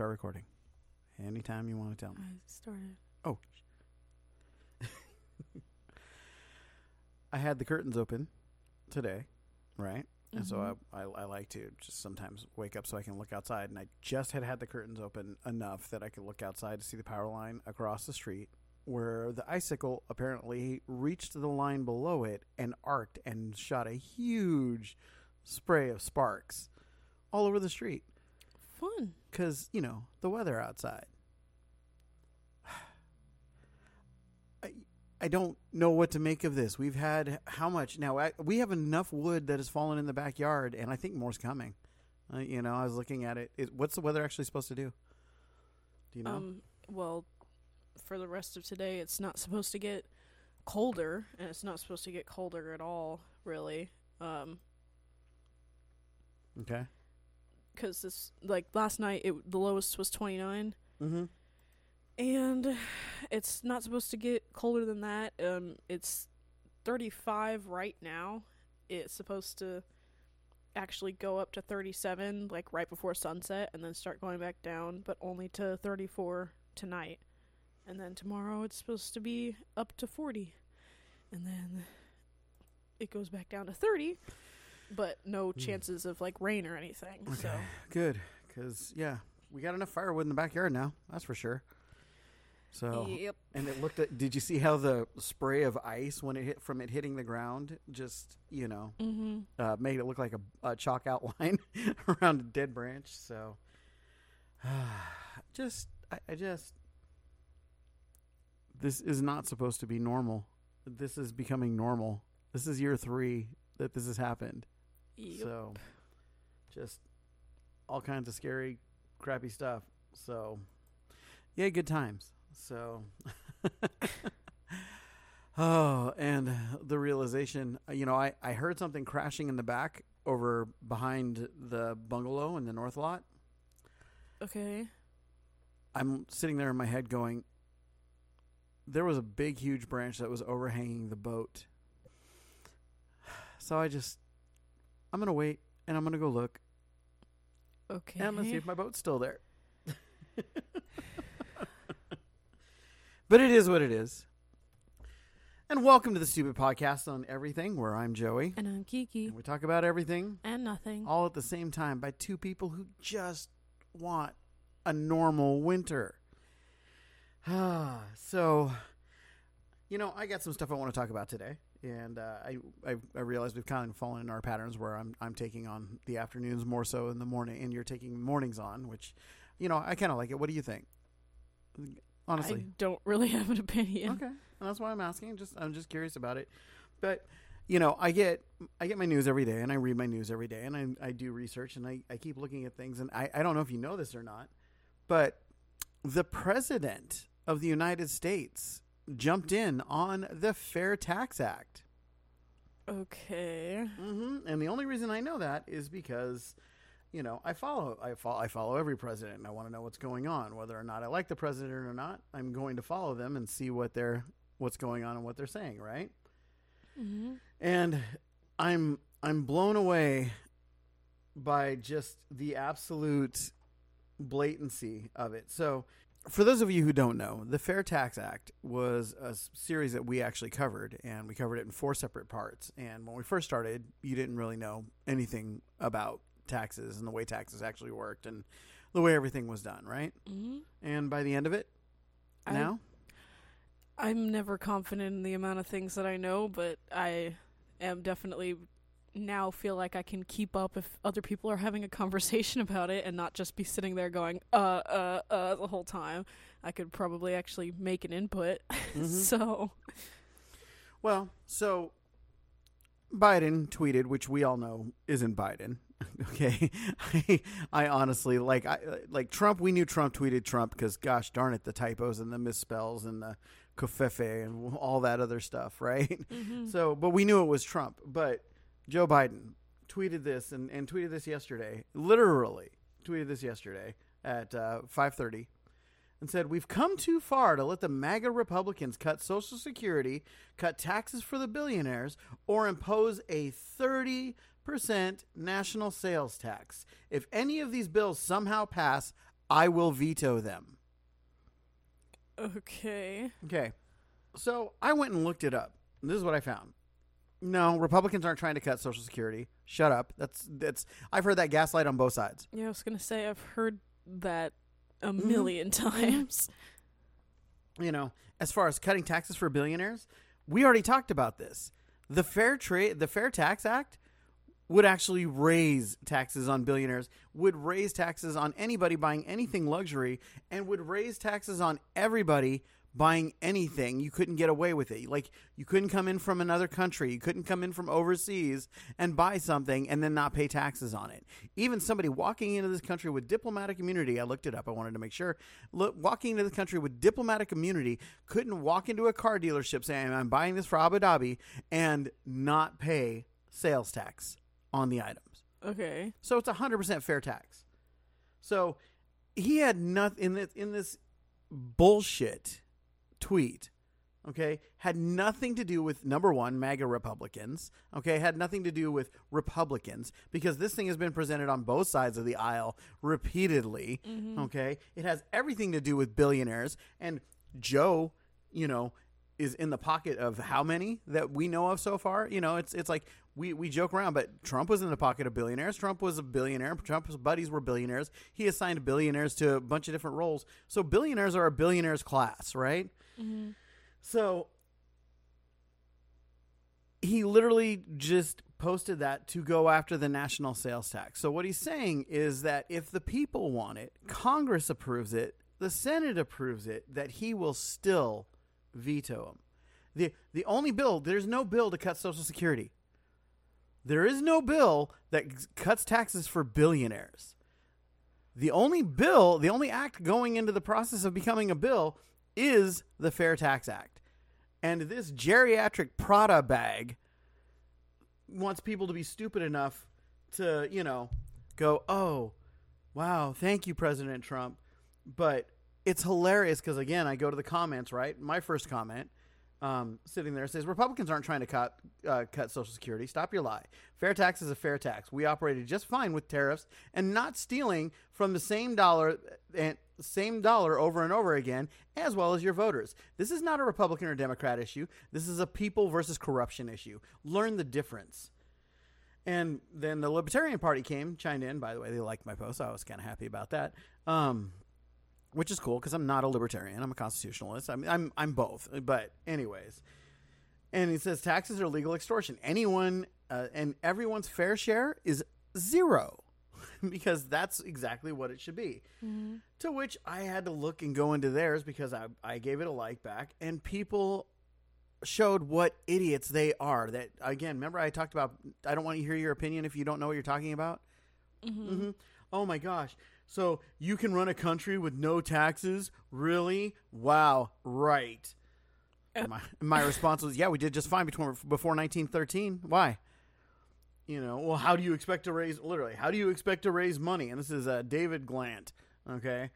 start recording. Anytime you want to tell me. I started. Oh. I had the curtains open today, right? Mm-hmm. And so I like to just sometimes wake up so I can look outside. And I just had the curtains open enough that I could look outside to see the power line across the street, where the icicle apparently reached the line below it and arced and shot a huge spray of sparks all over the street. Fun. Because, you know, the weather outside. I don't know what to make of this. We've had how much? Now, we have enough wood that has fallen in the backyard, and I think more's coming. You know, I was looking at it. What's the weather actually supposed to do? Do you know? Well, for the rest of today, it's not supposed to get colder, and it's not supposed to get colder at all, really. Okay. Because this, like, last night, the lowest was 29. Mm-hmm. And it's not supposed to get colder than that. It's 35 right now. It's supposed to actually go up to 37, like, right before sunset, and then start going back down, but only to 34 tonight. And then tomorrow it's supposed to be up to 40. And then it goes back down to 30, but no chances of, like, rain or anything. Okay. So. Good, because, yeah, we got enough firewood in the backyard now, that's for sure. So, yep. And it looked at, did you see how the spray of ice when it hit from it hitting the ground just, you know, made it look like a chalk outline around a dead branch. So this is not supposed to be normal. This is becoming normal. This is year 3 that this has happened. Yep. So just all kinds of scary, crappy stuff. So yeah, good times. So, oh, and the realization, you know, I heard something crashing in the back over behind the bungalow in the north lot. Okay. I'm sitting there in my head going, there was a big, huge branch that was overhanging the boat. So I'm going to wait and I'm going to go look. Okay. And I'm going to see if my boat's still there. But it is what it is. And welcome to the Stupid Podcast on Everything, where I'm Joey. And I'm Kiki. And we talk about everything. And nothing. All at the same time by two people who just want a normal winter. So, you know, I got some stuff I want to talk about today. And I realize we've kind of fallen in our patterns where I'm taking on the afternoons more so in the morning. And you're taking mornings on, which, you know, I kind of like it. What do you think? Honestly, I don't really have an opinion. Okay, and that's why I'm asking. I'm just curious about it. But, you know, I get my news every day, and I read my news every day, and I do research, and I keep looking at things. And I don't know if you know this or not, but the president of the United States jumped in on the Fair Tax Act. Okay. Mm-hmm. And the only reason I know that is because, you know, I follow every president, and I want to know what's going on, whether or not I like the president or not. I'm going to follow them and see what's going on and what they're saying, right? Mm-hmm. And I'm blown away by just the absolute blatancy of it. So, for those of you who don't know, the Fair Tax Act was a series that we actually covered, and we covered it in 4 separate parts. And when we first started, you didn't really know anything about taxes and the way taxes actually worked and the way everything was done, right? Mm-hmm. And by the end of it, I'm never confident in the amount of things that I know, but I am definitely now feel like I can keep up if other people are having a conversation about it and not just be sitting there going, the whole time. I could probably actually make an input. Mm-hmm. So Biden tweeted, which we all know isn't Biden. Okay, I honestly like Trump. We knew Trump tweeted Trump because, gosh darn it, the typos and the misspells and the covfefe and all that other stuff, right? Mm-hmm. So, but we knew it was Trump. But Joe Biden tweeted this and tweeted this yesterday, literally tweeted this yesterday at 5:30, and said, "We've come too far to let the MAGA Republicans cut Social Security, cut taxes for the billionaires, or impose a 30% national sales tax. If any of these bills somehow pass, I will veto them. Okay. Okay. So I went and looked it up. This is what I found. No, Republicans aren't trying to cut Social Security. Shut up. That's. I've heard that gaslight on both sides. Yeah, I was going to say, I've heard that a million times. You know, as far as cutting taxes for billionaires, we already talked about this. The Fair Tax Act would actually raise taxes on billionaires, would raise taxes on anybody buying anything luxury, and would raise taxes on everybody buying anything. You couldn't get away with it. Like, you couldn't come in from another country. You couldn't come in from overseas and buy something and then not pay taxes on it. Even somebody walking into this country with diplomatic immunity, I looked it up, I wanted to make sure, walking into the country with diplomatic immunity couldn't walk into a car dealership saying, I'm buying this for Abu Dhabi, and not pay sales tax on the items. Okay. So it's 100% fair tax. So he had nothing in this bullshit tweet, okay, had nothing to do with, number one, MAGA Republicans, okay, had nothing to do with Republicans, because this thing has been presented on both sides of the aisle repeatedly, okay. It has everything to do with billionaires, and Joe, you know, is in the pocket of how many that we know of so far? You know, it's like we joke around, but Trump was in the pocket of billionaires. Trump was a billionaire. Trump's buddies were billionaires. He assigned billionaires to a bunch of different roles. So billionaires are a billionaires class, right? Mm-hmm. So he literally just posted that to go after the national sales tax. So what he's saying is that if the people want it, Congress approves it, the Senate approves it, that he will still veto him. The only bill, there's no bill to cut Social Security. There is no bill that cuts taxes for billionaires. The only bill, the only act going into the process of becoming a bill is the Fair Tax Act. And this geriatric Prada bag wants people to be stupid enough to, you know, go, oh, wow, thank you, President Trump. But it's hilarious because, again, I go to the comments, right? My first comment sitting there says, Republicans aren't trying to cut Social Security. Stop your lie. Fair tax is a fair tax. We operated just fine with tariffs and not stealing from the same dollar over and over again, as well as your voters. This is not a Republican or Democrat issue. This is a people versus corruption issue. Learn the difference. And then the Libertarian Party chimed in. By the way, they liked my post, so I was kind of happy about that. Which is cool because I'm not a libertarian. I'm a constitutionalist. I'm both. But anyways, and it says taxes are legal extortion. Anyone and everyone's fair share is zero because that's exactly what it should be. Mm-hmm. To which I had to look and go into theirs because I gave it a like back, and people showed what idiots they are. That, again, remember I talked about, I don't want to hear your opinion if you don't know what you're talking about. Mm-hmm. Mm-hmm. Oh my gosh. So you can run a country with no taxes? Really? Wow. Right. My response was, yeah, we did just fine before 1913. Why? You know, well, how do you expect to raise, literally, how do you expect to raise money? And this is David Glant, okay?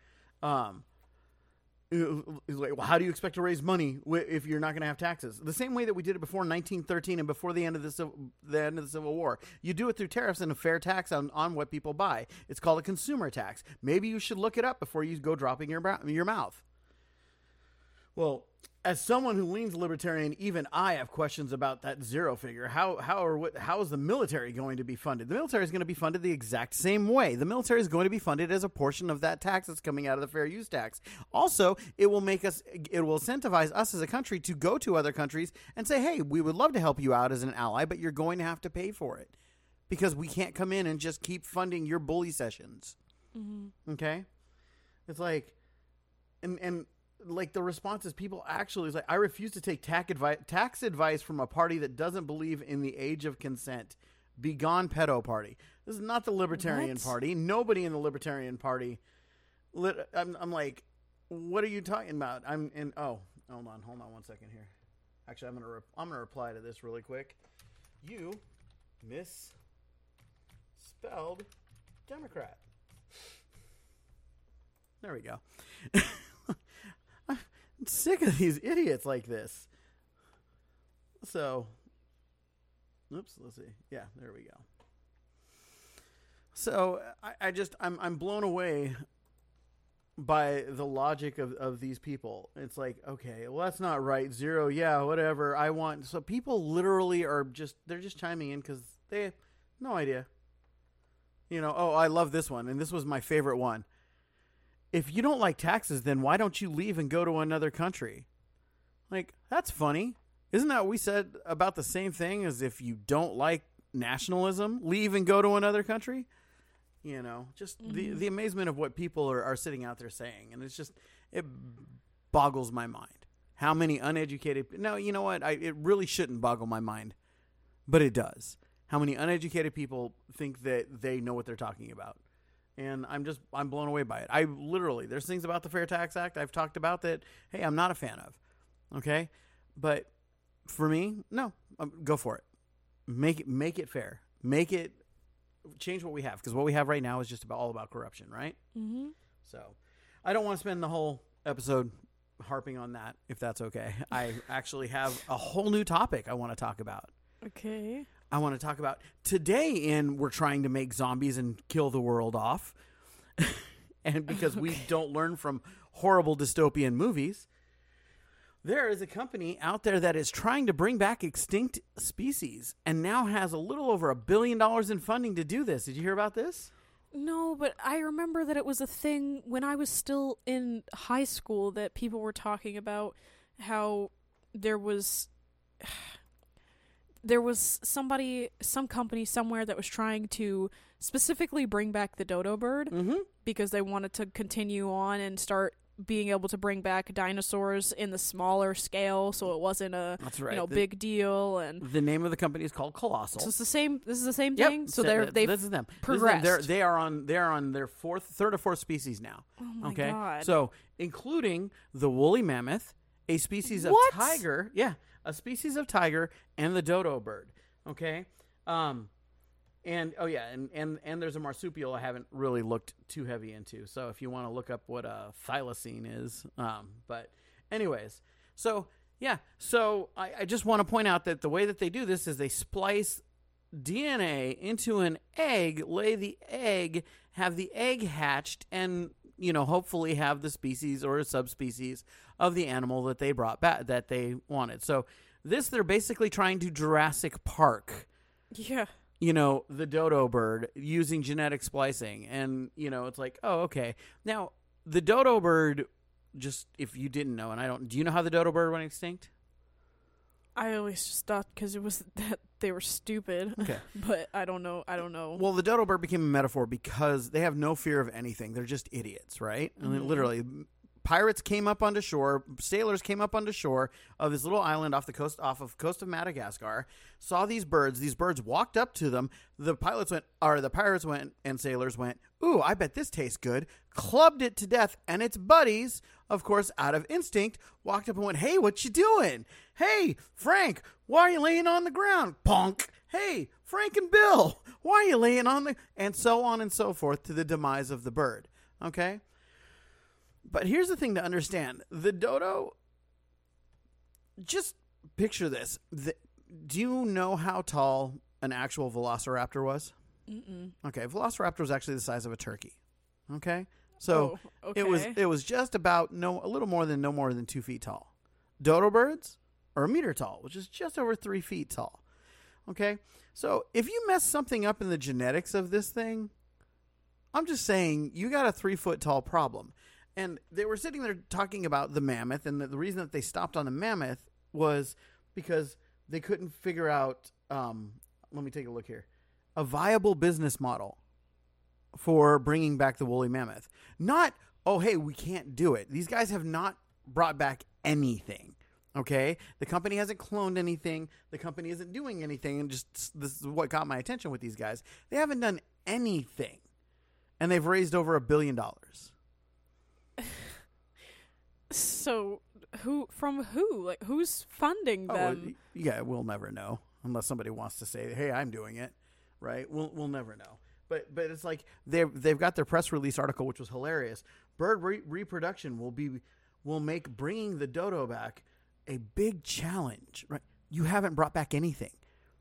He's like, well, how do you expect to raise money if you're not going to have taxes? The same way that we did it before 1913 and before the end of the Civil War. You do it through tariffs and a fair tax on what people buy. It's called a consumer tax. Maybe you should look it up before you go dropping your mouth. Well, as someone who leans libertarian, even I have questions about that zero figure. How is the military going to be funded? The military is going to be funded the exact same way. The military is going to be funded as a portion of that tax that's coming out of the fair use tax. Also, it will incentivize us as a country to go to other countries and say, hey, we would love to help you out as an ally, but you're going to have to pay for it because we can't come in and just keep funding your bully sessions. Mm-hmm. Okay. It's like, like the response is people actually is like, I refuse to take tax advice from a party that doesn't believe in the age of consent. Be gone, pedo party. This is not the Libertarian Party. Nobody in the Libertarian Party. I'm like, what are you talking about? Hold on one second here. Actually, I'm gonna reply to this really quick. You misspelled Democrat. There we go. I'm sick of these idiots like this. So, oops, let's see. Yeah, there we go. So I'm blown away by the logic of these people. It's like, okay, well, that's not right. Zero, yeah, whatever. I want. So people literally are just, they're just chiming in because they have no idea. You know, oh, I love this one, and this was my favorite one. If you don't like taxes, then why don't you leave and go to another country? Like, that's funny. Isn't that what we said about the same thing as if you don't like nationalism, leave and go to another country? You know, just the amazement of what people are sitting out there saying. And it's just, it boggles my mind. How many uneducated, no, you know what? It really shouldn't boggle my mind, but it does. How many uneducated people think that they know what they're talking about? And I'm blown away by it. I literally, there's things about the Fair Tax Act I've talked about that, hey, I'm not a fan of. Okay. But for me, no, go for it. Make it fair. Make it, change what we have. Because what we have right now is just about all about corruption, right? Mm-hmm. So I don't want to spend the whole episode harping on that, if that's okay. I actually have a whole new topic I want to talk about. Okay. I want to talk about today in We're Trying to Make Zombies and Kill the World Off. And because we don't learn from horrible dystopian movies, there is a company out there that is trying to bring back extinct species and now has a little over $1 billion in funding to do this. Did you hear about this? No, but I remember that it was a thing when I was still in high school that people were talking about how there was... There was somebody, some company somewhere that was trying to specifically bring back the dodo bird because they wanted to continue on and start being able to bring back dinosaurs in the smaller scale, so it wasn't a big deal. And the name of the company is called Colossal. So it's the same. This is the same thing. Yep. So this is them. Progressed. They are on their third or fourth species now. Oh my god! So including the woolly mammoth, a species of tiger. Yeah. A species of tiger and the dodo bird. Okay. And there's a marsupial I haven't really looked too heavy into. So if you want to look up what a thylacine is. But anyways, so yeah. So I just want to point out that the way that they do this is they splice DNA into an egg, lay the egg, have the egg hatched, and hopefully have the species or a subspecies of the animal that they brought back that they wanted. So they're basically trying to Jurassic Park. Yeah. The dodo bird using genetic splicing. And, it's like, oh, okay. Now, the dodo bird, just if you didn't know, and I don't, do you know how the dodo bird went extinct? I always just thought because it was that they were stupid, okay. But I don't know. Well, the dodo bird became a metaphor because they have no fear of anything. They're just idiots, right? Mm-hmm. And literally, pirates came up onto shore, sailors came up onto shore of this little island off of coast of Madagascar, saw these birds. These birds walked up to them. The pirates went and sailors went, ooh, I bet this tastes good, clubbed it to death, and its buddies, of course, out of instinct, walked up and went, hey, what you doing? Hey, Frank, why are you laying on the ground? Punk. Hey, Frank and Bill, why are you laying on the... And so on and so forth to the demise of the bird, okay? But here's the thing to understand. The dodo... Just picture this. Do you know how tall an actual velociraptor was? Mm-mm. Okay, velociraptor was actually the size of a turkey, okay? So it was just about a little more than 2 feet tall. Dodo birds are a meter tall, which is just over 3 feet tall. Okay, so if you mess something up in the genetics of this thing, I'm just saying you got a 3 foot tall problem. And they were sitting there talking about the mammoth, and the reason that they stopped on the mammoth was because they couldn't figure out. Let me take a look here. A viable business model for bringing back the woolly mammoth. Not, oh, hey, we can't do it. These guys have not brought back anything, okay? The company hasn't cloned anything. The company isn't doing anything. And just this is what got my attention with these guys. They haven't done anything, and they've raised over $1 billion. So who? Like, who's funding them? Yeah, we'll never know unless somebody wants to say, hey, I'm doing it, right? We'll never know. But it's like they've got their press release article, which was hilarious. Bird reproduction will make bringing the dodo back a big challenge. Right? You haven't brought back anything.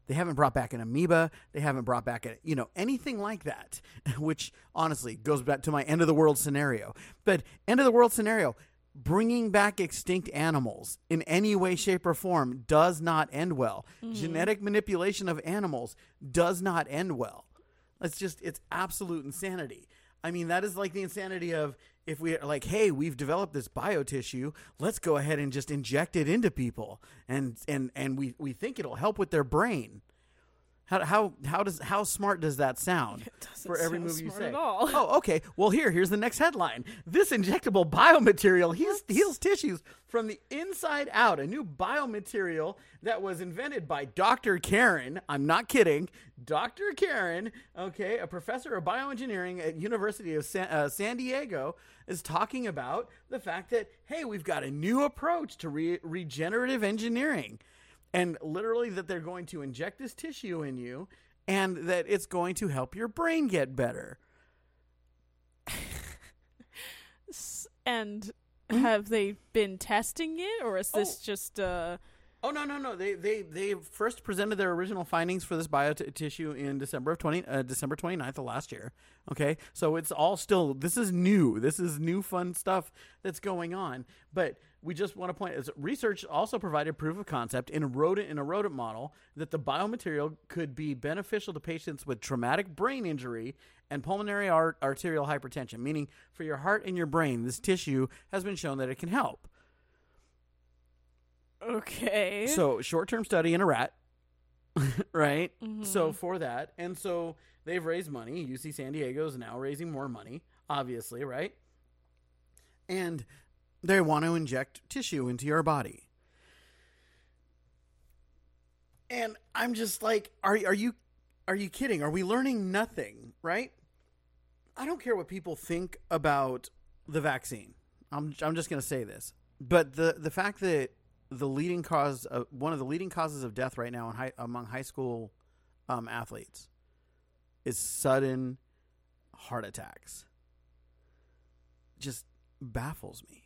They haven't brought back an amoeba. They haven't brought back a, anything like that, which honestly goes back to my end of the world scenario. But end of the world scenario, bringing back extinct animals in any way, shape, or form does not end well. Mm-hmm. Genetic manipulation of animals does not end well. It's absolute insanity. I mean, that is like the insanity of if we are like, hey, we've developed this biotissue, let's go ahead and just inject it into people. And we think it'll help with their brain. How smart does that sound? It doesn't for every sound movie smart you say. At all. Oh, okay. Well, here's the next headline. This injectable biomaterial heals tissues from the inside out. A new biomaterial that was invented by Dr. Karen. I'm not kidding. Dr. Karen, okay, a professor of bioengineering at University of San Diego, is talking about the fact that, hey, we've got a new approach to regenerative engineering. And literally that they're going to inject this tissue in you and that it's going to help your brain get better. And have they been testing it, or is this just a... Oh, no. They first presented their original findings for this biotissue in December 29th of last year. Okay, so it's all still, this is new. This is new fun stuff that's going on. But we just want to point out, research also provided proof of concept in a rodent model that the biomaterial could be beneficial to patients with traumatic brain injury and pulmonary arterial hypertension, meaning for your heart and your brain, this tissue has been shown that it can help. Okay. So short-term study in a rat, right? Mm-hmm. So for that. And so they've raised money. UC San Diego is now raising more money, obviously, right? And they want to inject tissue into your body. And I'm just like, are you kidding? Are we learning nothing, right? I don't care what people think about the vaccine. I'm just going to say this. But the fact that one of the leading causes of death right now among high school athletes is sudden heart attacks. Just baffles me.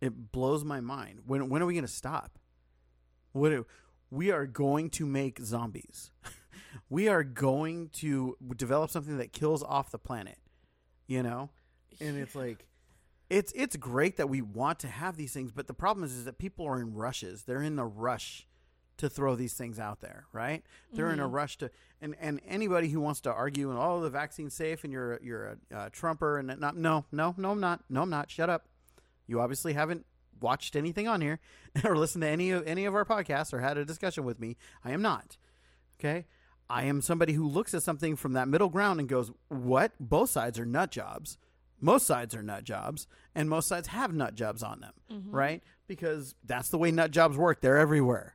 It blows my mind. When are we going to stop? We are going to make zombies. We are going to develop something that kills off the planet. And it's like. It's great that we want to have these things, but the problem is that people are in rushes. They're in the rush to throw these things out there, right? They're in a rush to, and anybody who wants to argue and the vaccine's safe and you're a Trumper and not, no, I'm not. Shut up. You obviously haven't watched anything on here or listened to any of our podcasts or had a discussion with me. I am not. Okay. I am somebody who looks at something from that middle ground and goes, what? Both sides are nut jobs. Most sides are nut jobs, and most sides have nut jobs on them, right? Because that's the way nut jobs work. They're everywhere.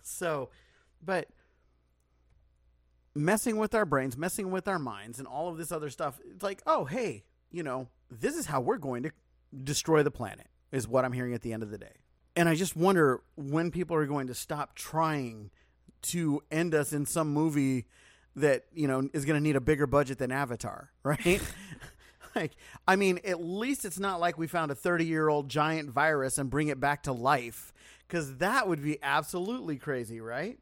So, but messing with our brains, messing with our minds, and all of this other stuff, it's like, oh, hey, this is how we're going to destroy the planet, is what I'm hearing at the end of the day. And I just wonder when people are going to stop trying to end us in some movie that, is going to need a bigger budget than Avatar, right? At least it's not like we found a 30-year-old giant virus and bring it back to life, because that would be absolutely crazy, right?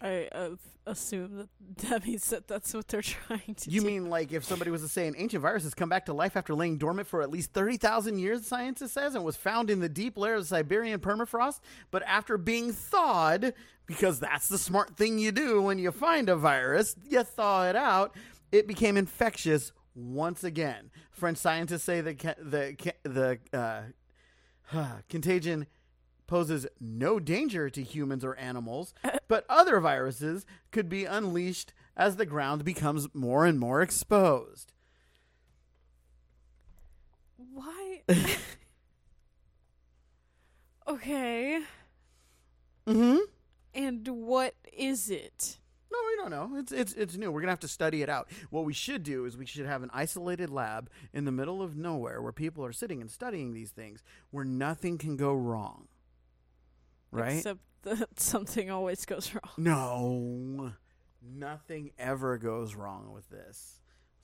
I assume that means that that's what they're trying to do. You mean like if somebody was to say an ancient virus has come back to life after laying dormant for at least 30,000 years, science says, and was found in the deep layer of Siberian permafrost, but after being thawed, because that's the smart thing you do when you find a virus, you thaw it out, it became infectious once again. French scientists say the contagion poses no danger to humans or animals, but other viruses could be unleashed as the ground becomes more and more exposed. Why? Okay. Mm-hmm. And what is it? No, we don't know. It's new. We're going to have to study it out. What we should do is we should have an isolated lab in the middle of nowhere where people are sitting and studying these things where nothing can go wrong. Right? Except that something always goes wrong. No. Nothing ever goes wrong with this.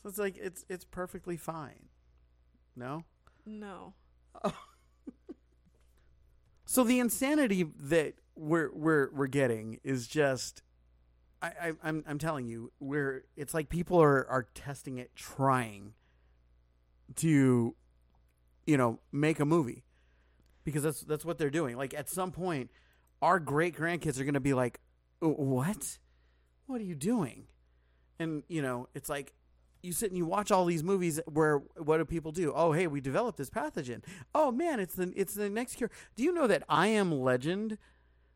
So it's like it's perfectly fine. No? No. Oh. So the insanity that we're getting is just, I'm telling you, it's like people are testing it, trying to, make a movie, because that's what they're doing. Like, at some point, our great grandkids are going to be like, what are you doing? And it's like, you sit and you watch all these movies where, what do people do? Oh, hey, we developed this pathogen. Oh man, it's the next cure. Do you know that I Am Legend,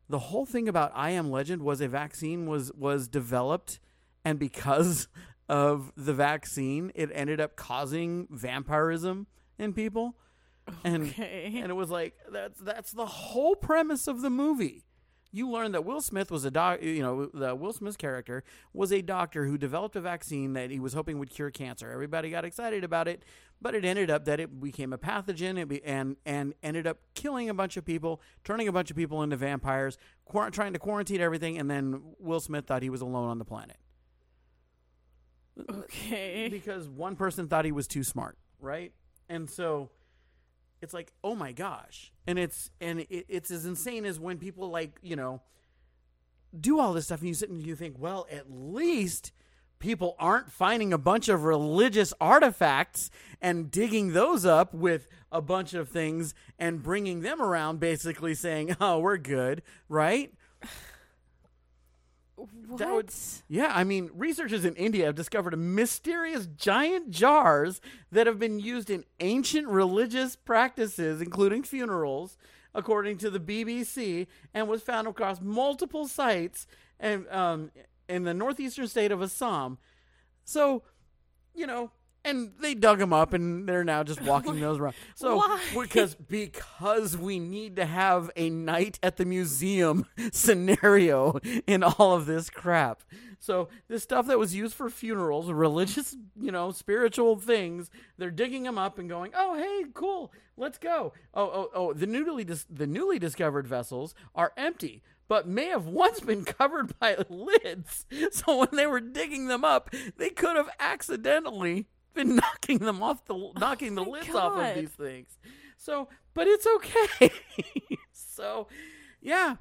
the whole thing about I Am Legend was a vaccine was developed, and because of the vaccine, it ended up causing vampirism in people. Okay. And it was like, that's the whole premise of the movie. You learn that Will Smith was the Will Smith character was a doctor who developed a vaccine that he was hoping would cure cancer. Everybody got excited about it, but it ended up that it became a pathogen and ended up killing a bunch of people, turning a bunch of people into vampires, trying to quarantine everything, and then Will Smith thought he was alone on the planet. Okay. Because one person thought he was too smart, right? And so it's like, oh my gosh. And it's as insane as when people do all this stuff, and you sit and you think, well, at least people aren't finding a bunch of religious artifacts and digging those up with a bunch of things and bringing them around, basically saying, oh, we're good. Right. What? Researchers in India have discovered mysterious giant jars that have been used in ancient religious practices, including funerals, according to the BBC, and was found across multiple sites and in the northeastern state of Assam. So, and they dug them up, and they're now just walking those around. So, why? Because we need to have a night at the museum scenario in all of this crap. So this stuff that was used for funerals, religious, spiritual things, they're digging them up and going, oh, hey, cool, let's go. Oh, the newly discovered vessels are empty, but may have once been covered by lids. So when they were digging them up, they could have accidentally been knocking the lids off of these things. So, but it's okay. So, yeah.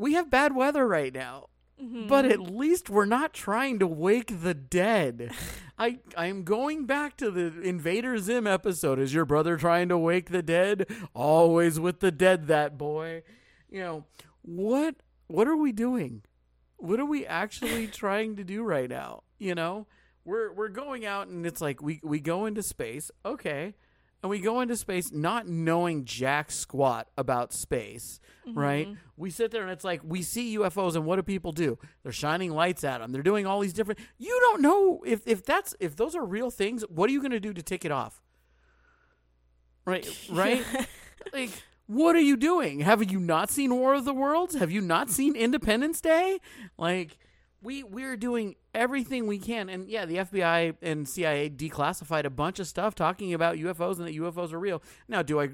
We have bad weather right now, but at least we're not trying to wake the dead. I am going back to the Invader Zim episode. Is your brother trying to wake the dead? Always with the dead, that boy. What are we doing? What are we actually trying to do right now? We're going out, and it's like we go into space. Okay. And we go into space not knowing jack squat about space, right? We sit there, and it's like, we see UFOs, and what do people do? They're shining lights at them. They're doing all these different... You don't know if those are real things. What are you going to do to tick it off? Right? Like, what are you doing? Have you not seen War of the Worlds? Have you not seen Independence Day? Like... We're doing everything we can. And yeah, the FBI and CIA declassified a bunch of stuff talking about UFOs and that UFOs are real. Now, do I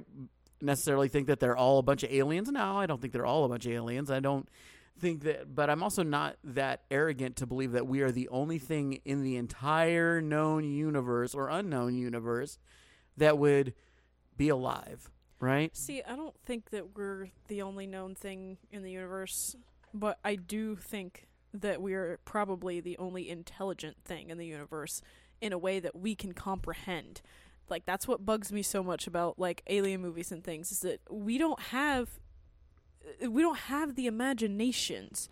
necessarily think that they're all a bunch of aliens? No, I don't think they're all a bunch of aliens. I don't think that, but I'm also not that arrogant to believe that we are the only thing in the entire known universe or unknown universe that would be alive, right? See, I don't think that we're the only known thing in the universe, but I do think that we're probably the only intelligent thing in the universe in a way that we can comprehend. Like, that's what bugs me so much about alien movies and things, is that we don't have the imaginations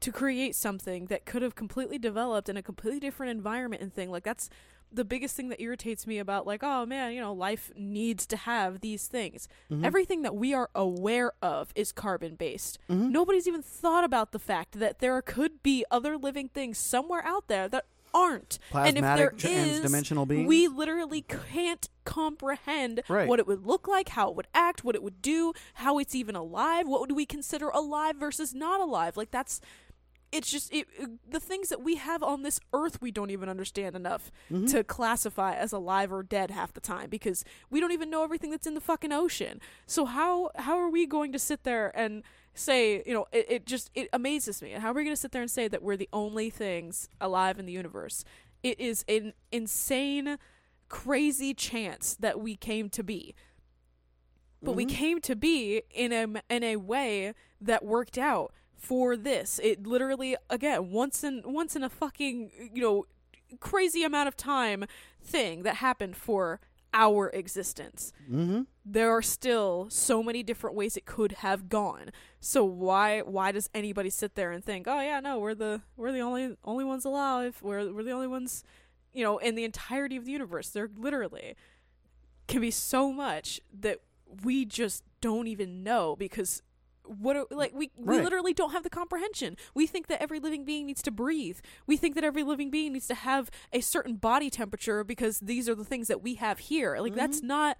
to create something that could have completely developed in a completely different environment and thing. Like, that's the biggest thing that irritates me about oh man, life needs to have these things. Everything that we are aware of is carbon based. Nobody's even thought about the fact that there could be other living things somewhere out there that aren't. Plasmatic, and if there is, dimensional beings, we literally can't comprehend what it would look like, how it would act, what it would do, how it's even alive, what would we consider alive versus not alive. Like, that's... It's just the things that we have on this earth we don't even understand enough to classify as alive or dead half the time, because we don't even know everything that's in the fucking ocean. So how are we going to sit there and say, it amazes me. And how are we going to sit there and say that we're the only things alive in the universe? It is an insane, crazy chance that we came to be. but we came to be in a way that worked out for this. It literally, again, once in a fucking, crazy amount of time thing that happened for our existence. Mm-hmm. There are still so many different ways it could have gone. So why does anybody sit there and think, oh yeah, no, we're the only ones alive. We're the only ones, in the entirety of the universe. There literally can be so much that we just don't even know because we literally don't have the comprehension. We think that every living being needs to breathe. We think that every living being needs to have a certain body temperature because these are the things that we have here. Like that's not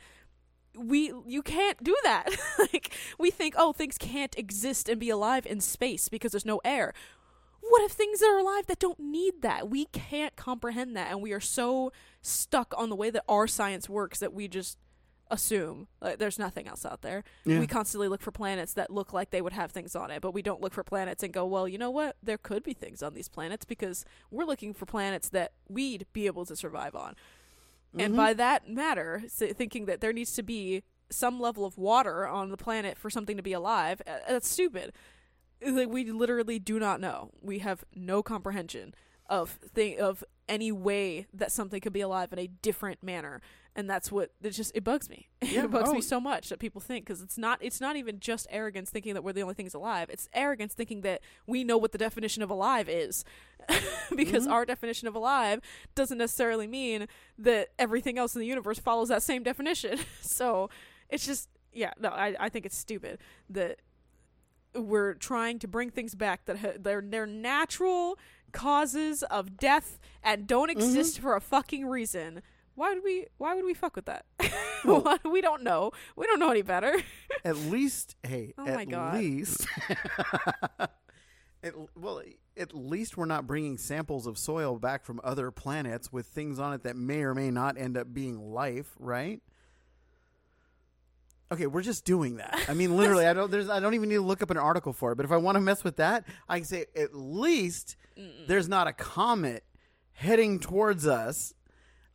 you can't do that. Like we think, oh, things can't exist and be alive in space because there's no air. What if things that are alive that don't need that? We can't comprehend that, and we are so stuck on the way that our science works that we just assume there's nothing else out there. Yeah. We constantly look for planets that look like they would have things on it, but we don't look for planets and go, well, you know what? There could be things on these planets because we're looking for planets that we'd be able to survive on. Mm-hmm. And by that matter, thinking that there needs to be some level of water on the planet for something to be alive, that's stupid. Like, we literally do not know. We have no comprehension of any way that something could be alive in a different manner. And that's what it bugs me. Yeah, it bugs me so much that people think, because it's not even just arrogance thinking that we're the only things alive. It's arrogance thinking that we know what the definition of alive is, because our definition of alive doesn't necessarily mean that everything else in the universe follows that same definition. So it's just, I think it's stupid that we're trying to bring things back that they're natural causes of death and don't exist for a fucking reason. Why would we fuck with that? Well, we don't know. We don't know any better. At least, hey, oh my God. Least. At least we're not bringing samples of soil back from other planets with things on it that may or may not end up being life, right? Okay, we're just doing that. I mean, literally, I don't even need to look up an article for it. But if I want to mess with that, I can say at least there's not a comet heading towards us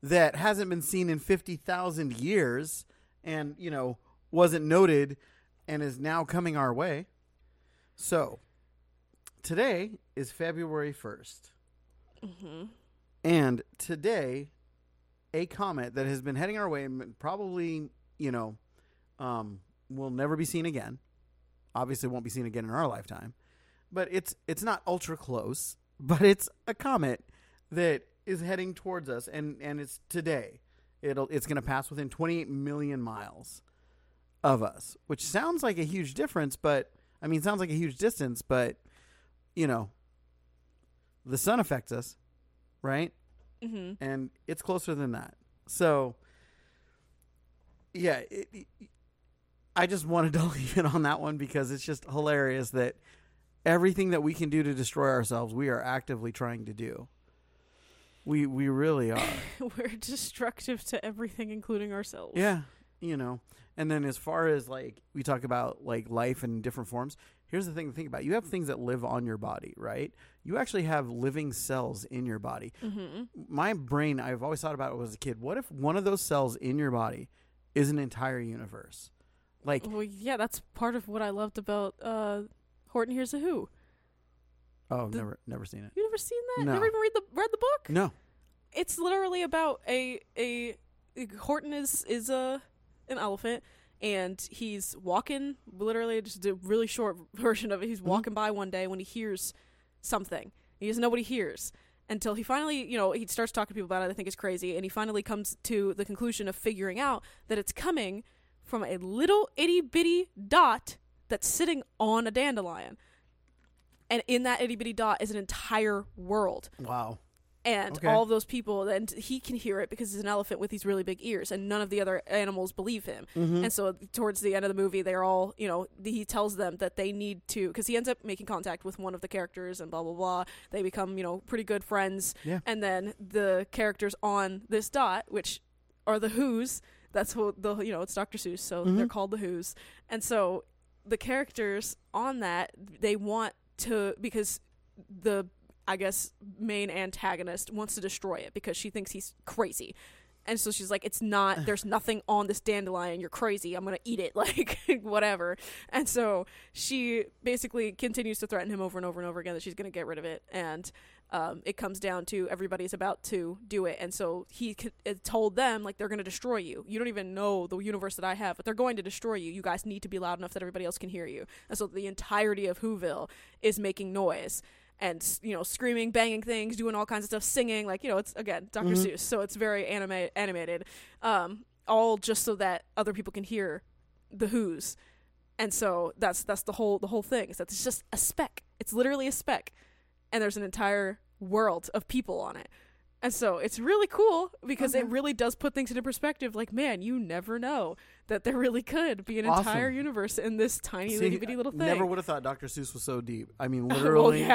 that hasn't been seen in 50,000 years and, wasn't noted and is now coming our way. So, today is February 1st. Mm-hmm. And today, a comet that has been heading our way and probably, will never be seen again. Obviously, won't be seen again in our lifetime. But it's not ultra close, but it's a comet that is heading towards us, and it's today. It's going to pass within 28 million miles of us, which sounds like a huge difference, but I mean, sounds like a huge distance, but the sun affects us, right? Mm-hmm. And it's closer than that. So yeah, I just wanted to leave it on that one because it's just hilarious that everything that we can do to destroy ourselves, we are actively trying to do. We really are. We're destructive to everything, incling ourselves. Yeah, And then as far as, we talk about, life in different forms, here's the thing to think about. You have things that live on your body, right? You actually have living cells in your body. Mm-hmm. My brain, I've always thought about it as a kid. What if one of those cells in your body is an entire universe? Well, yeah, that's part of what I loved about Horton Hears a Who. Oh, I've never seen it. You never seen that? No. Never even read the book? No. It's literally about Horton is an elephant, and he's walking, literally just a really short version of it. He's walking by one day when he hears something. He doesn't know what he hears until he finally, he starts talking to people about it. I think it's crazy, and he finally comes to the conclusion of figuring out that it's coming from a little itty bitty dot that's sitting on a dandelion. And in that itty-bitty dot is an entire world. Wow. And all of those people, and he can hear it because he's an elephant with these really big ears, and none of the other animals believe him. Mm-hmm. And so towards the end of the movie, they're all, he tells them that they need to, because he ends up making contact with one of the characters and blah, blah, blah. They become, pretty good friends. Yeah. And then the characters on this dot, which are the Who's, that's what it's Dr. Seuss, so they're called the Who's. And so the characters on that, they want to, because the main antagonist wants to destroy it because she thinks he's crazy, And so she's like, it's not, there's nothing on this dandelion. You're crazy. I'm going to eat it. Like, whatever. And so she basically continues to threaten him over and over and over again that she's going to get rid of it. And it comes down to everybody's about to do it. And so he told them, like, they're going to destroy you. You don't even know the universe that I have, but they're going to destroy you. You guys need to be loud enough that everybody else can hear you. And so the entirety of Whoville is making noise. And, you know, screaming, banging things, doing all kinds of stuff, singing. Like, you know, it's, again, Dr. Mm-hmm. Seuss. So it's very animated. All just so that other people can hear the Who's. And so that's the whole thing. Is that it's just a speck. It's literally a speck. And there's an entire world of people on it. And so it's really cool because it really does put things into perspective. Like, man, you never know that there really could be an entire universe in this tiny, itty bitty little thing. Never would have thought Dr. Seuss was so deep. I mean, literally,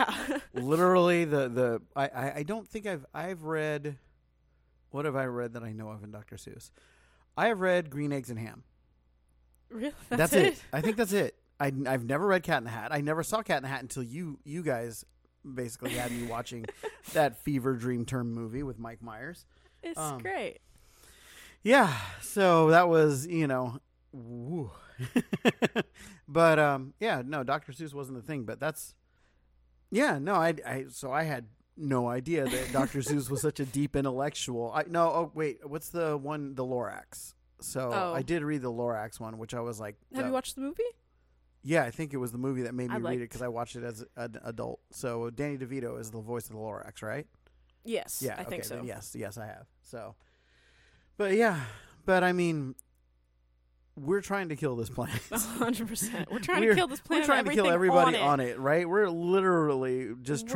literally the I don't think I've read. What have I read that I know of in Dr. Seuss? I have read Green Eggs and Ham. Really? That's it. I think that's it. I've never read Cat in the Hat. I never saw Cat in the Hat until you guys basically had me watching that fever dream term movie with Mike Myers. It's great. Yeah. So that was, you know, woo. But yeah, no, Dr. Seuss wasn't the thing, but that's, yeah, no, so I had no idea that Dr. Seuss was such a deep intellectual. What's the one, the Lorax? I did read the Lorax one, which I was like, have you watched the movie? Yeah, I think it was the movie that made me read it because I watched it as an adult. So Danny DeVito is the voice of the Lorax, right? Yes, yeah, I think so. Yes, I have. So, but I mean, we're trying to kill this planet. 100%. We're trying to kill this planet. We're trying to kill everybody on it, right? We're literally just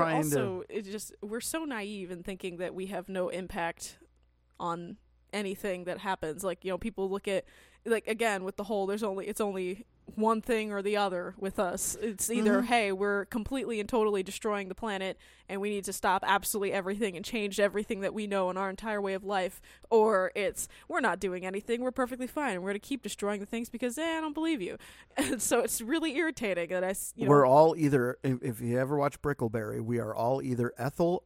we're so naive in thinking that we have no impact on anything that happens. Like, you know, people look at, like, again with the whole it's only one thing or the other with us. It's either, hey, we're completely and totally destroying the planet and we need to stop absolutely everything and change everything that we know in our entire way of life, or it's, we're not doing anything, we're perfectly fine and we're going to keep destroying the things because I don't believe you. And so it's really irritating that we're all either, if you ever watch Brickleberry, we are all either Ethel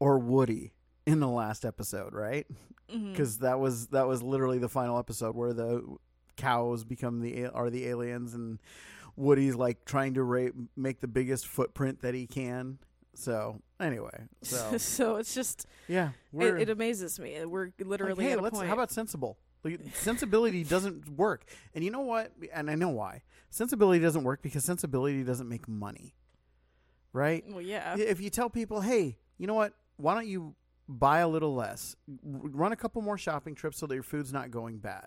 or Woody in the last episode, right? Because that was literally the final episode where the cows become the aliens and Woody's like trying to make the biggest footprint that he can. So anyway, so it's just, yeah, it amazes me. We're literally like, hey, at a point. How about sensible? Like, sensibility doesn't work, and you know what? And I know why sensibility doesn't work, because sensibility doesn't make money, right? Well, yeah. If you tell people, hey, you know what? Why don't you buy a little less, run a couple more shopping trips so that your food's not going bad.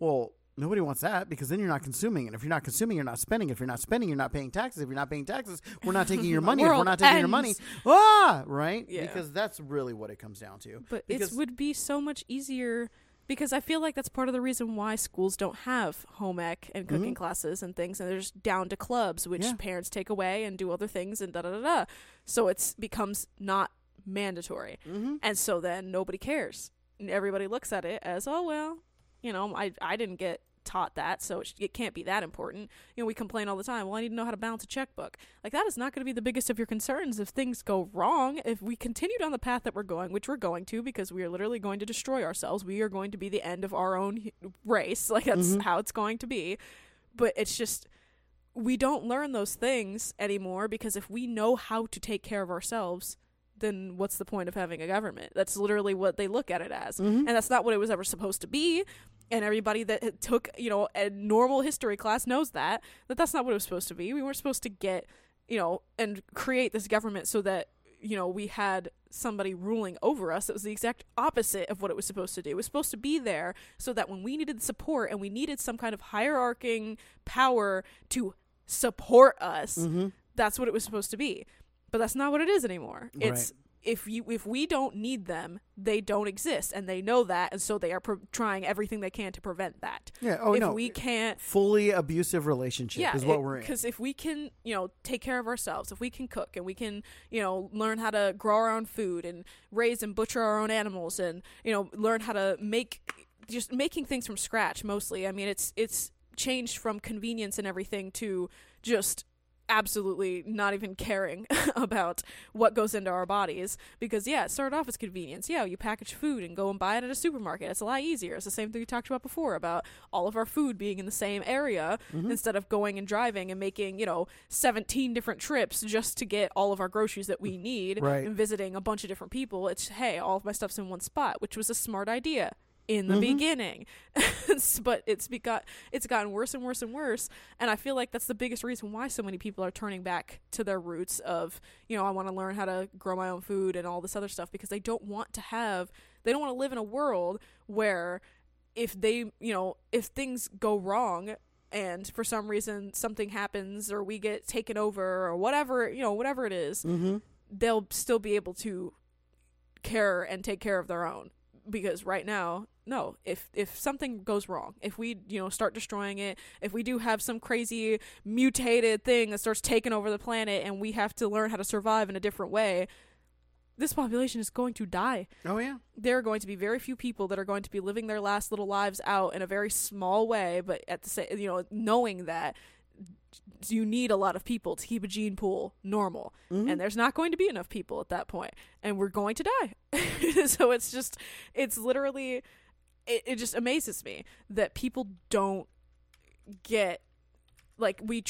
Well, nobody wants that, because then you're not consuming. And if you're not consuming, you're not spending. If you're not spending, you're not paying taxes. If you're not paying taxes, we're not taking your money. If we're not taking your money, right? Yeah. Because that's really what it comes down to. But it would be so much easier, because I feel like that's part of the reason why schools don't have home ec and cooking classes and things. And they're just down to clubs, which parents take away and do other things and da-da-da-da. So it becomes not mandatory. And so then nobody cares. And everybody looks at it as, oh, well, you know, I didn't get taught that, so it can't be that important. You know, we complain all the time, well, I need to know how to balance a checkbook. Like, that is not going to be the biggest of your concerns if things go wrong. If we continue down the path that we're going, which we're going to, because we are literally going to destroy ourselves. We are going to be the end of our own race. Like, that's how it's going to be. But it's just, we don't learn those things anymore, because if we know how to take care of ourselves, then what's the point of having a government? That's literally what they look at it as. And that's not what it was ever supposed to be. And everybody that took, you know, a normal history class knows that that's not what it was supposed to be. We weren't supposed to get, you know, and create this government so that, you know, we had somebody ruling over us. It was the exact opposite of what it was supposed to do. It was supposed to be there so that when we needed support and we needed some kind of hierarching power to support us, that's what it was supposed to be. But that's not what it is anymore. It's if we don't need them, they don't exist, and they know that, and so they are trying everything they can to prevent that. Yeah. Oh, we can't fully abusive relationship is what we're in. Because if we can, you know, take care of ourselves, if we can cook, and we can, you know, learn how to grow our own food and raise and butcher our own animals, and, you know, learn how to making things from scratch mostly. I mean, it's changed from convenience and everything to just absolutely not even caring about what goes into our bodies, because it started off as convenience. You package food and go and buy it at a supermarket. It's a lot easier. It's the same thing we talked about before about all of our food being in the same area, instead of going and driving and making 17 different trips just to get all of our groceries that we need, and visiting a bunch of different people. It's all of my stuff's in one spot, which was a smart idea in the beginning. But it's gotten worse and worse and worse, and I feel like that's the biggest reason why so many people are turning back to their roots of, I want to learn how to grow my own food and all this other stuff, because they don't want to live in a world where if they, if things go wrong and for some reason something happens or we get taken over or whatever, whatever it is, they'll still be able to care and take care of their own. Because right now, no, if something goes wrong, if we, start destroying it, if we do have some crazy mutated thing that starts taking over the planet and we have to learn how to survive in a different way, this population is going to die. Oh, yeah. There are going to be very few people that are going to be living their last little lives out in a very small way, but at the same, knowing that you need a lot of people to keep a gene pool normal, and there's not going to be enough people at that point, and we're going to die. So it just amazes me that people don't get, what is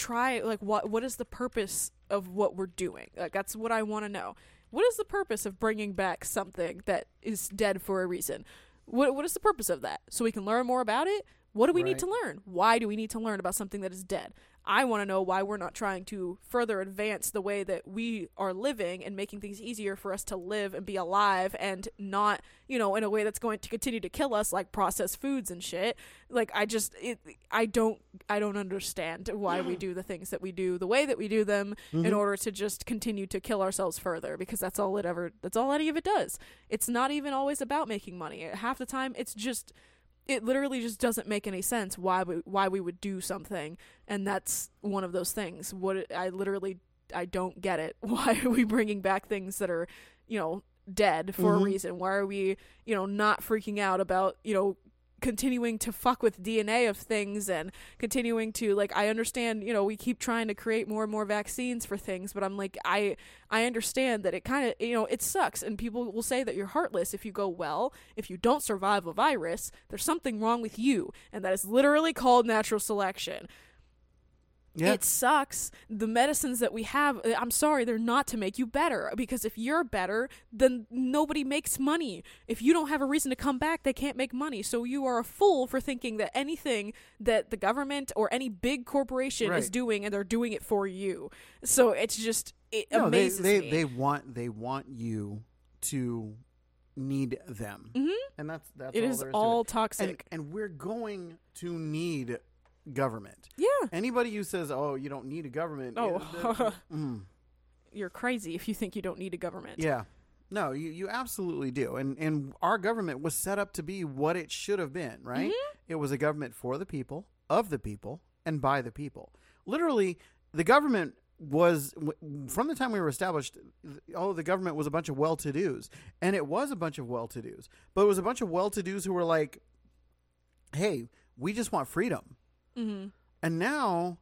the purpose of what we're doing? That's what I want to know. What is the purpose of bringing back something that is dead for a reason? What is the purpose of that? So we can learn more about it? What do we need to learn? Why do we need to learn about something that is dead? I want to know why we're not trying to further advance the way that we are living and making things easier for us to live and be alive, and not, in a way that's going to continue to kill us, like processed foods and shit. I don't understand why we do the things that we do the way that we do them in order to just continue to kill ourselves further, because that's all any of it does. It's not even always about making money. Half the time it literally just doesn't make any sense why we would do something, and that's one of those things. I don't get it. Why are we bringing back things that are, dead for a reason? Why are we, not freaking out about, continuing to fuck with DNA of things and continuing to I understand, we keep trying to create more and more vaccines for things, but I'm I understand that it kind of, it sucks, and people will say that you're heartless if you go, well, if you don't survive a virus, there's something wrong with you, and that is literally called natural selection. Yeah. It sucks. The medicines that we have, I'm sorry, they're not to make you better, because if you're better, then nobody makes money. If you don't have a reason to come back, they can't make money. So you are a fool for thinking that anything that the government or any big corporation is doing, and they're doing it for you. So it's just, amazes me. They want you to need them. And that's it all is all toxic. And we're going to need government. Yeah. Anybody who says, "Oh, you don't need a government," you're crazy if you think you don't need a government. Yeah. No, you absolutely do. And our government was set up to be what it should have been, right? It was a government for the people, of the people, and by the people. Literally, the government was, from the time we were established, the government was a bunch of well-to-dos, and it was a bunch of well-to-dos, but it was a bunch of well-to-dos who were like, "Hey, we just want freedom." And now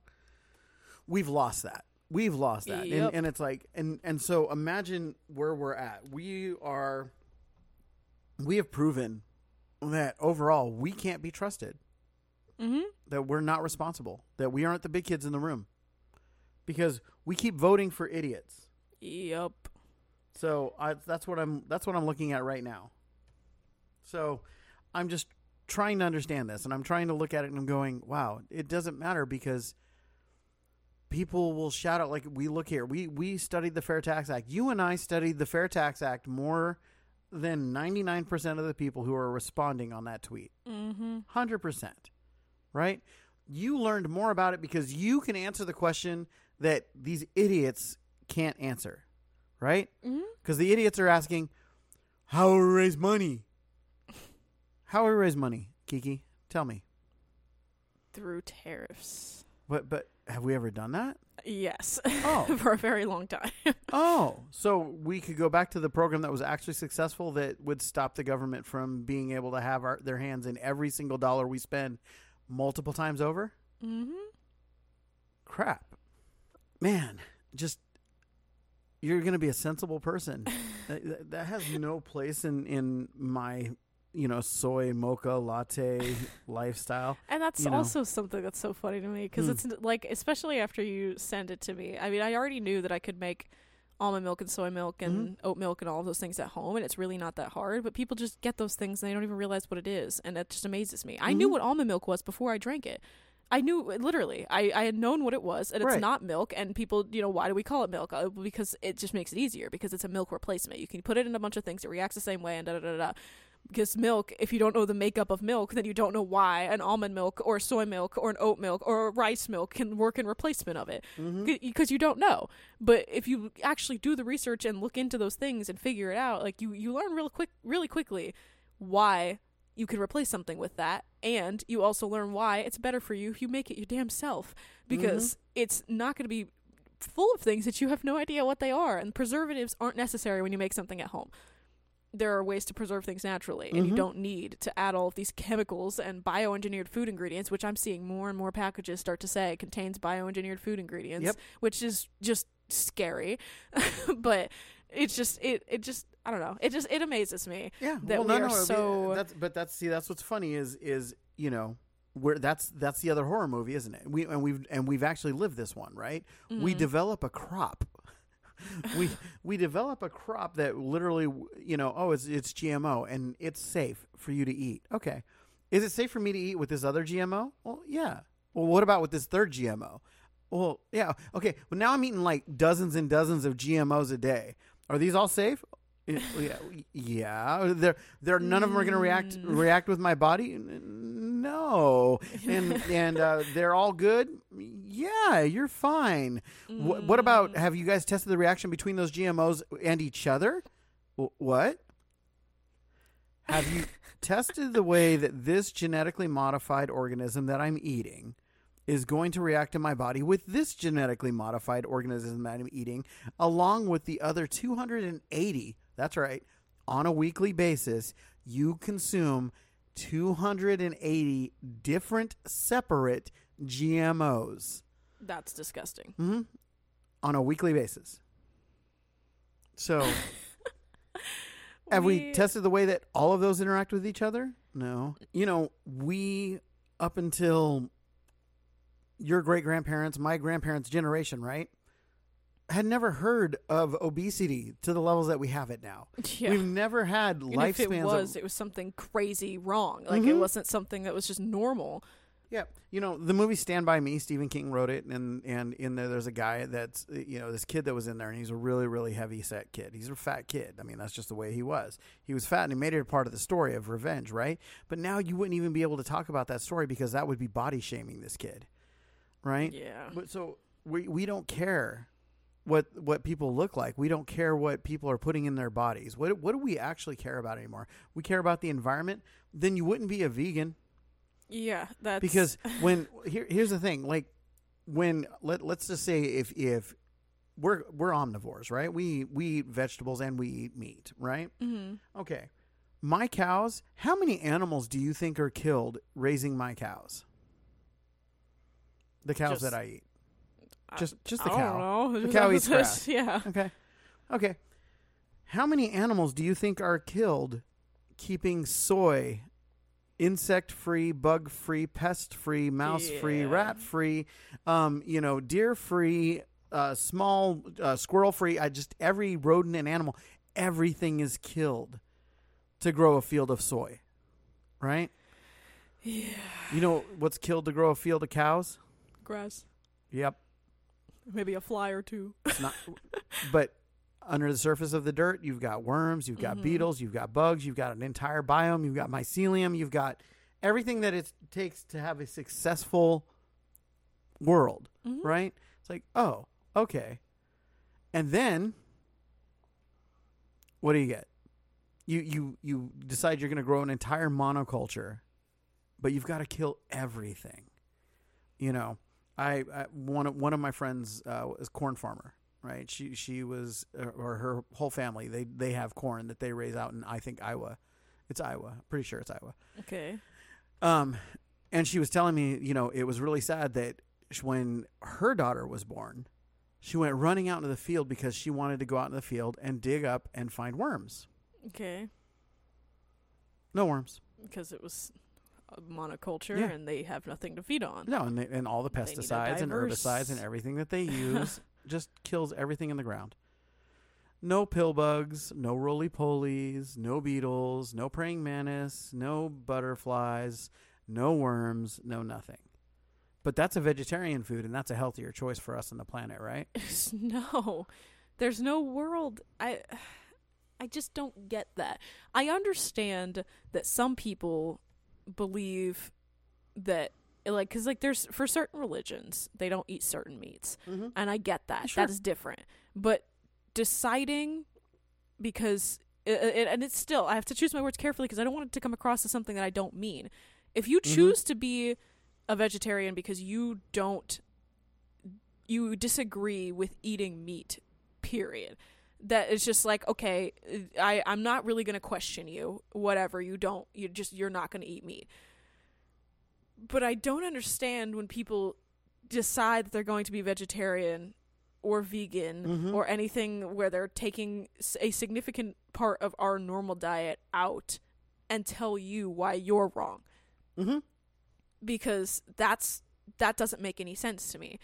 we've lost that. Yep. And it's and so imagine where we're at. We have proven that overall we can't be trusted, that we're not responsible, that we aren't the big kids in the room, because we keep voting for idiots. Yep. So that's what I'm looking at right now. So I'm just trying to understand this, and I'm trying to look at it, and I'm going, wow, it doesn't matter, because people will shout out, we look here, we studied the Fair Tax Act. You and I studied the Fair Tax Act more than 99% of the people who are responding on that tweet. 100%, right? You learned more about it because you can answer the question that these idiots can't answer, right? Because the idiots are asking, how will we raise money? How do we raise money, Kiki? Tell me. Through tariffs. But have we ever done that? Yes. Oh. For a very long time. Oh. So we could go back to the program that was actually successful, that would stop the government from being able to have their hands in every single dollar we spend multiple times over? Crap. man, just, you're going to be a sensible person. That has no place in my, you know, soy mocha latte lifestyle. And that's also something that's so funny to me because it's like, especially after you send it to me. I mean, I already knew that I could make almond milk and soy milk and oat milk and all of those things at home, and it's really not that hard, but people just get those things and they don't even realize what it is, and that just amazes me. I knew what almond milk was before I drank it. I knew, literally, I had known what it was, and it's not milk, and people, you know, why do we call it milk? Because it just makes it easier, because it's a milk replacement. You can put it in a bunch of things, it reacts the same way, and da-da-da-da. Because milk, if you don't know the makeup of milk, then you don't know why an almond milk or soy milk or an oat milk or rice milk can work in replacement of it, because you don't know. But if you actually do the research and look into those things and figure it out, like you learn really quickly why you can replace something with that, and you also learn why it's better for you if you make it your damn self, because it's not going to be full of things that you have no idea what they are, and preservatives aren't necessary when you make something at home. There are ways to preserve things naturally, and you don't need to add all of these chemicals and bioengineered food ingredients, which I'm seeing more and more packages start to say contains bioengineered food ingredients, which is just scary. But it's just, it just, I don't know. It amazes me. Yeah. That that's what's funny is, you know, where that's the other horror movie, isn't it? We've actually lived this one, right? Mm-hmm. We develop a crop. we develop a crop that literally, you know, it's GMO and it's safe for you to eat. Okay. Is it safe for me to eat with this other GMO? Well, yeah. Well, what about with this third GMO? Well, yeah. Okay. Well, now I'm eating like dozens and dozens of GMOs a day. Are these all safe? Yeah. They're none of them are going to react with my body. No. And they're all good. Yeah, you're fine. What about, have you guys tested the reaction between those GMOs and each other? What? Have you tested the way that this genetically modified organism that I'm eating is going to react to my body with this genetically modified organism that I'm eating, along with the other 280, that's right, on a weekly basis, you consume 280 different separate GMOs. That's disgusting. Mm-hmm. On a weekly basis. So, have we tested the way that all of those interact with each other? No. You know, we, up until your great-grandparents, my grandparents' generation, right, had never heard of obesity to the levels that we have it now. Yeah. We've never had lifespans. If it was something crazy wrong. Like, it wasn't something that was just normal. Yeah. You know, the movie Stand By Me, Stephen King wrote it, and in there there's a guy that's, you know, this kid that was in there, and he's a really, really heavy-set kid. He's a fat kid. I mean, that's just the way he was. He was fat, and he made it a part of the story of revenge, right? But now you wouldn't even be able to talk about that story because that would be body-shaming this kid. Right? Yeah. But so we don't care what people look like. We don't care what people are putting in their bodies. What do we actually care about anymore? We care about the environment. Then you wouldn't be a vegan. Yeah, that's because when here's the thing, like when let's just say if we're omnivores, right? We eat vegetables and we eat meat, right? Mm-hmm. Okay. My cows, how many animals do you think are killed raising my cows? The cows that I eat. Just the cow. I don't know. The cow eats grass. Yeah. Okay. How many animals do you think are killed keeping soy insect-free, bug-free, pest-free, mouse-free, rat-free, you know, deer-free, small squirrel-free, just every rodent and animal, everything is killed to grow a field of soy. Right? Yeah. You know what's killed to grow a field of cows? Grass. Yep. Maybe a fly or two. But under the surface of the dirt, you've got worms, you've got beetles, you've got bugs, you've got an entire biome, you've got mycelium, you've got everything that it takes to have a successful world, right? It's like, oh, okay. And then what do you get? You decide you're going to grow an entire monoculture, but you've got to kill everything, you know. One of my friends is a corn farmer, right? She was, or her whole family, they have corn that they raise out in, I think, Iowa. It's Iowa. I'm pretty sure it's Iowa. Okay. And she was telling me, you know, it was really sad that when her daughter was born, She went running out into the field because she wanted to go out in the field and dig up and find worms. Okay. No worms. Because it was a monoculture and they have nothing to feed on. No, and all the pesticides and herbicides and everything that they use just kills everything in the ground. No pill bugs, no roly-polies, no beetles, no praying mantis, no butterflies, no worms, no nothing. But that's a vegetarian food, and that's a healthier choice for us on the planet, right? No. There's no world. I just don't get that. I understand that some people believe that, like, because, like, there's, for certain religions, they don't eat certain meats. Mm-hmm. And I get that. Sure. That is different. But deciding, because, and it's still, I have to choose my words carefully because I don't want it to come across as something that I don't mean. If you choose to be a vegetarian because you disagree with eating meat, period, that it's just like, okay, I'm not really going to question you, whatever, you're not going to eat meat. But I don't understand when people decide that they're going to be vegetarian or vegan or anything where they're taking a significant part of our normal diet out and tell you why you're wrong. Mm-hmm. Because that doesn't make any sense to me.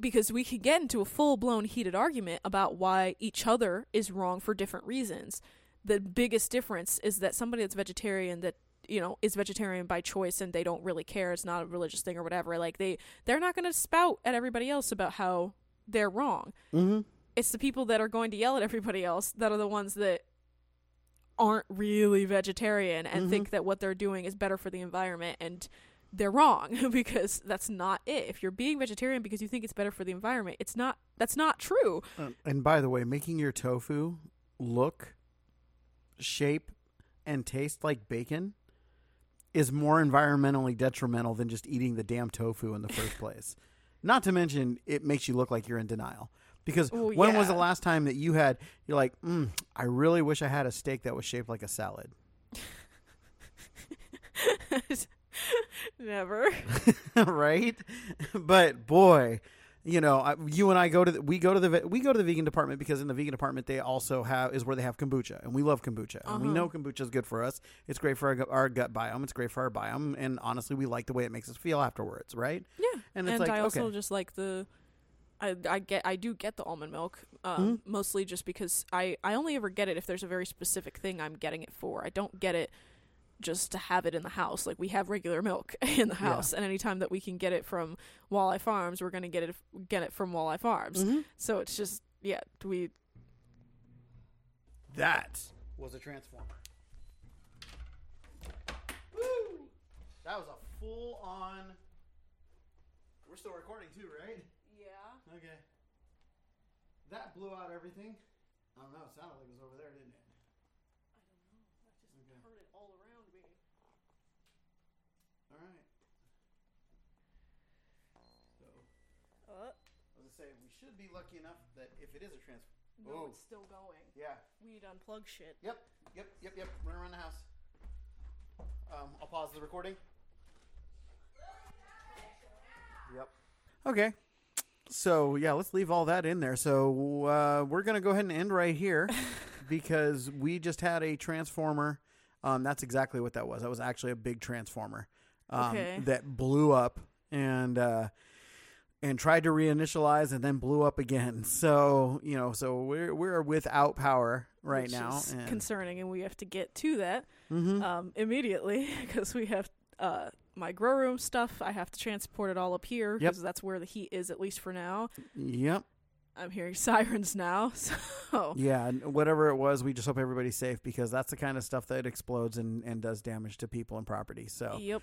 Because we could get into a full-blown heated argument about why each other is wrong for different reasons. The biggest difference is that somebody that's vegetarian that, you know, is vegetarian by choice and they don't really care, it's not a religious thing or whatever, like they're not going to spout at everybody else about how they're wrong. Mm-hmm. It's the people that are going to yell at everybody else that are the ones that aren't really vegetarian and think that what they're doing is better for the environment, and they're wrong because that's not it. If you're being vegetarian because you think it's better for the environment, that's not true. And by the way, making your tofu look, shape, and taste like bacon is more environmentally detrimental than just eating the damn tofu in the first place. Not to mention, it makes you look like you're in denial. Because when was the last time that you're like, I really wish I had a steak that was shaped like a salad. Never. Right? But boy, you know, you and I go to the vegan department because in the vegan department they also is where they have kombucha, and we love kombucha. Uh-huh. And we know kombucha is good for us. It's great for our gut biome. It's great for our biome, and honestly, we like the way it makes us feel afterwards, right? Yeah. And like, I also just like the. I do get the almond milk, mostly just because I only ever get it if there's a very specific thing I'm getting it for. I don't get it just to have it in the house. Like, we have regular milk in the house, and anytime that we can get it from Walleye Farms, we're going to get it from Walleye Farms. Mm-hmm. So it's just, we... That was a transformer. Woo! That was a full-on... We're still recording too, right? Yeah. Okay. That blew out everything. I don't know. It sounded like it was over there, didn't it? I don't know. I just heard it all around me. All right. So. I was going to say, we should be lucky enough that if it is a transfer. No, it's still going. Yeah. We need to unplug shit. Yep. Run around the house. I'll pause the recording. Yep. Okay. So, let's leave all that in there. So, we're going to go ahead and end right here because we just had a transformer. That's exactly what that was. That was actually a big transformer that blew up and tried to reinitialize and then blew up again. So, we're without power right now. Which is concerning, and we have to get to that immediately because we have... my grow room stuff, I have to transport it all up here because that's where the heat is, at least for now. Yep. I'm hearing sirens now. So yeah, whatever it was, we just hope everybody's safe because that's the kind of stuff that explodes and does damage to people and property. So yep.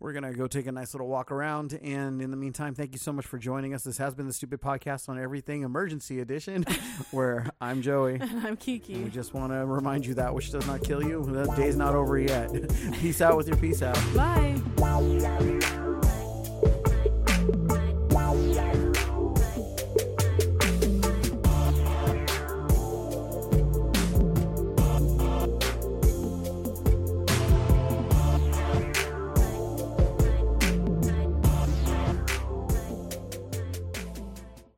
We're going to go take a nice little walk around. And in the meantime, thank you so much for joining us. This has been the Stupid Podcast on Everything Emergency Edition, where I'm Joey. And I'm Kiki. And we just want to remind you that which does not kill you, the day's not over yet. Peace out with your peace out. Bye.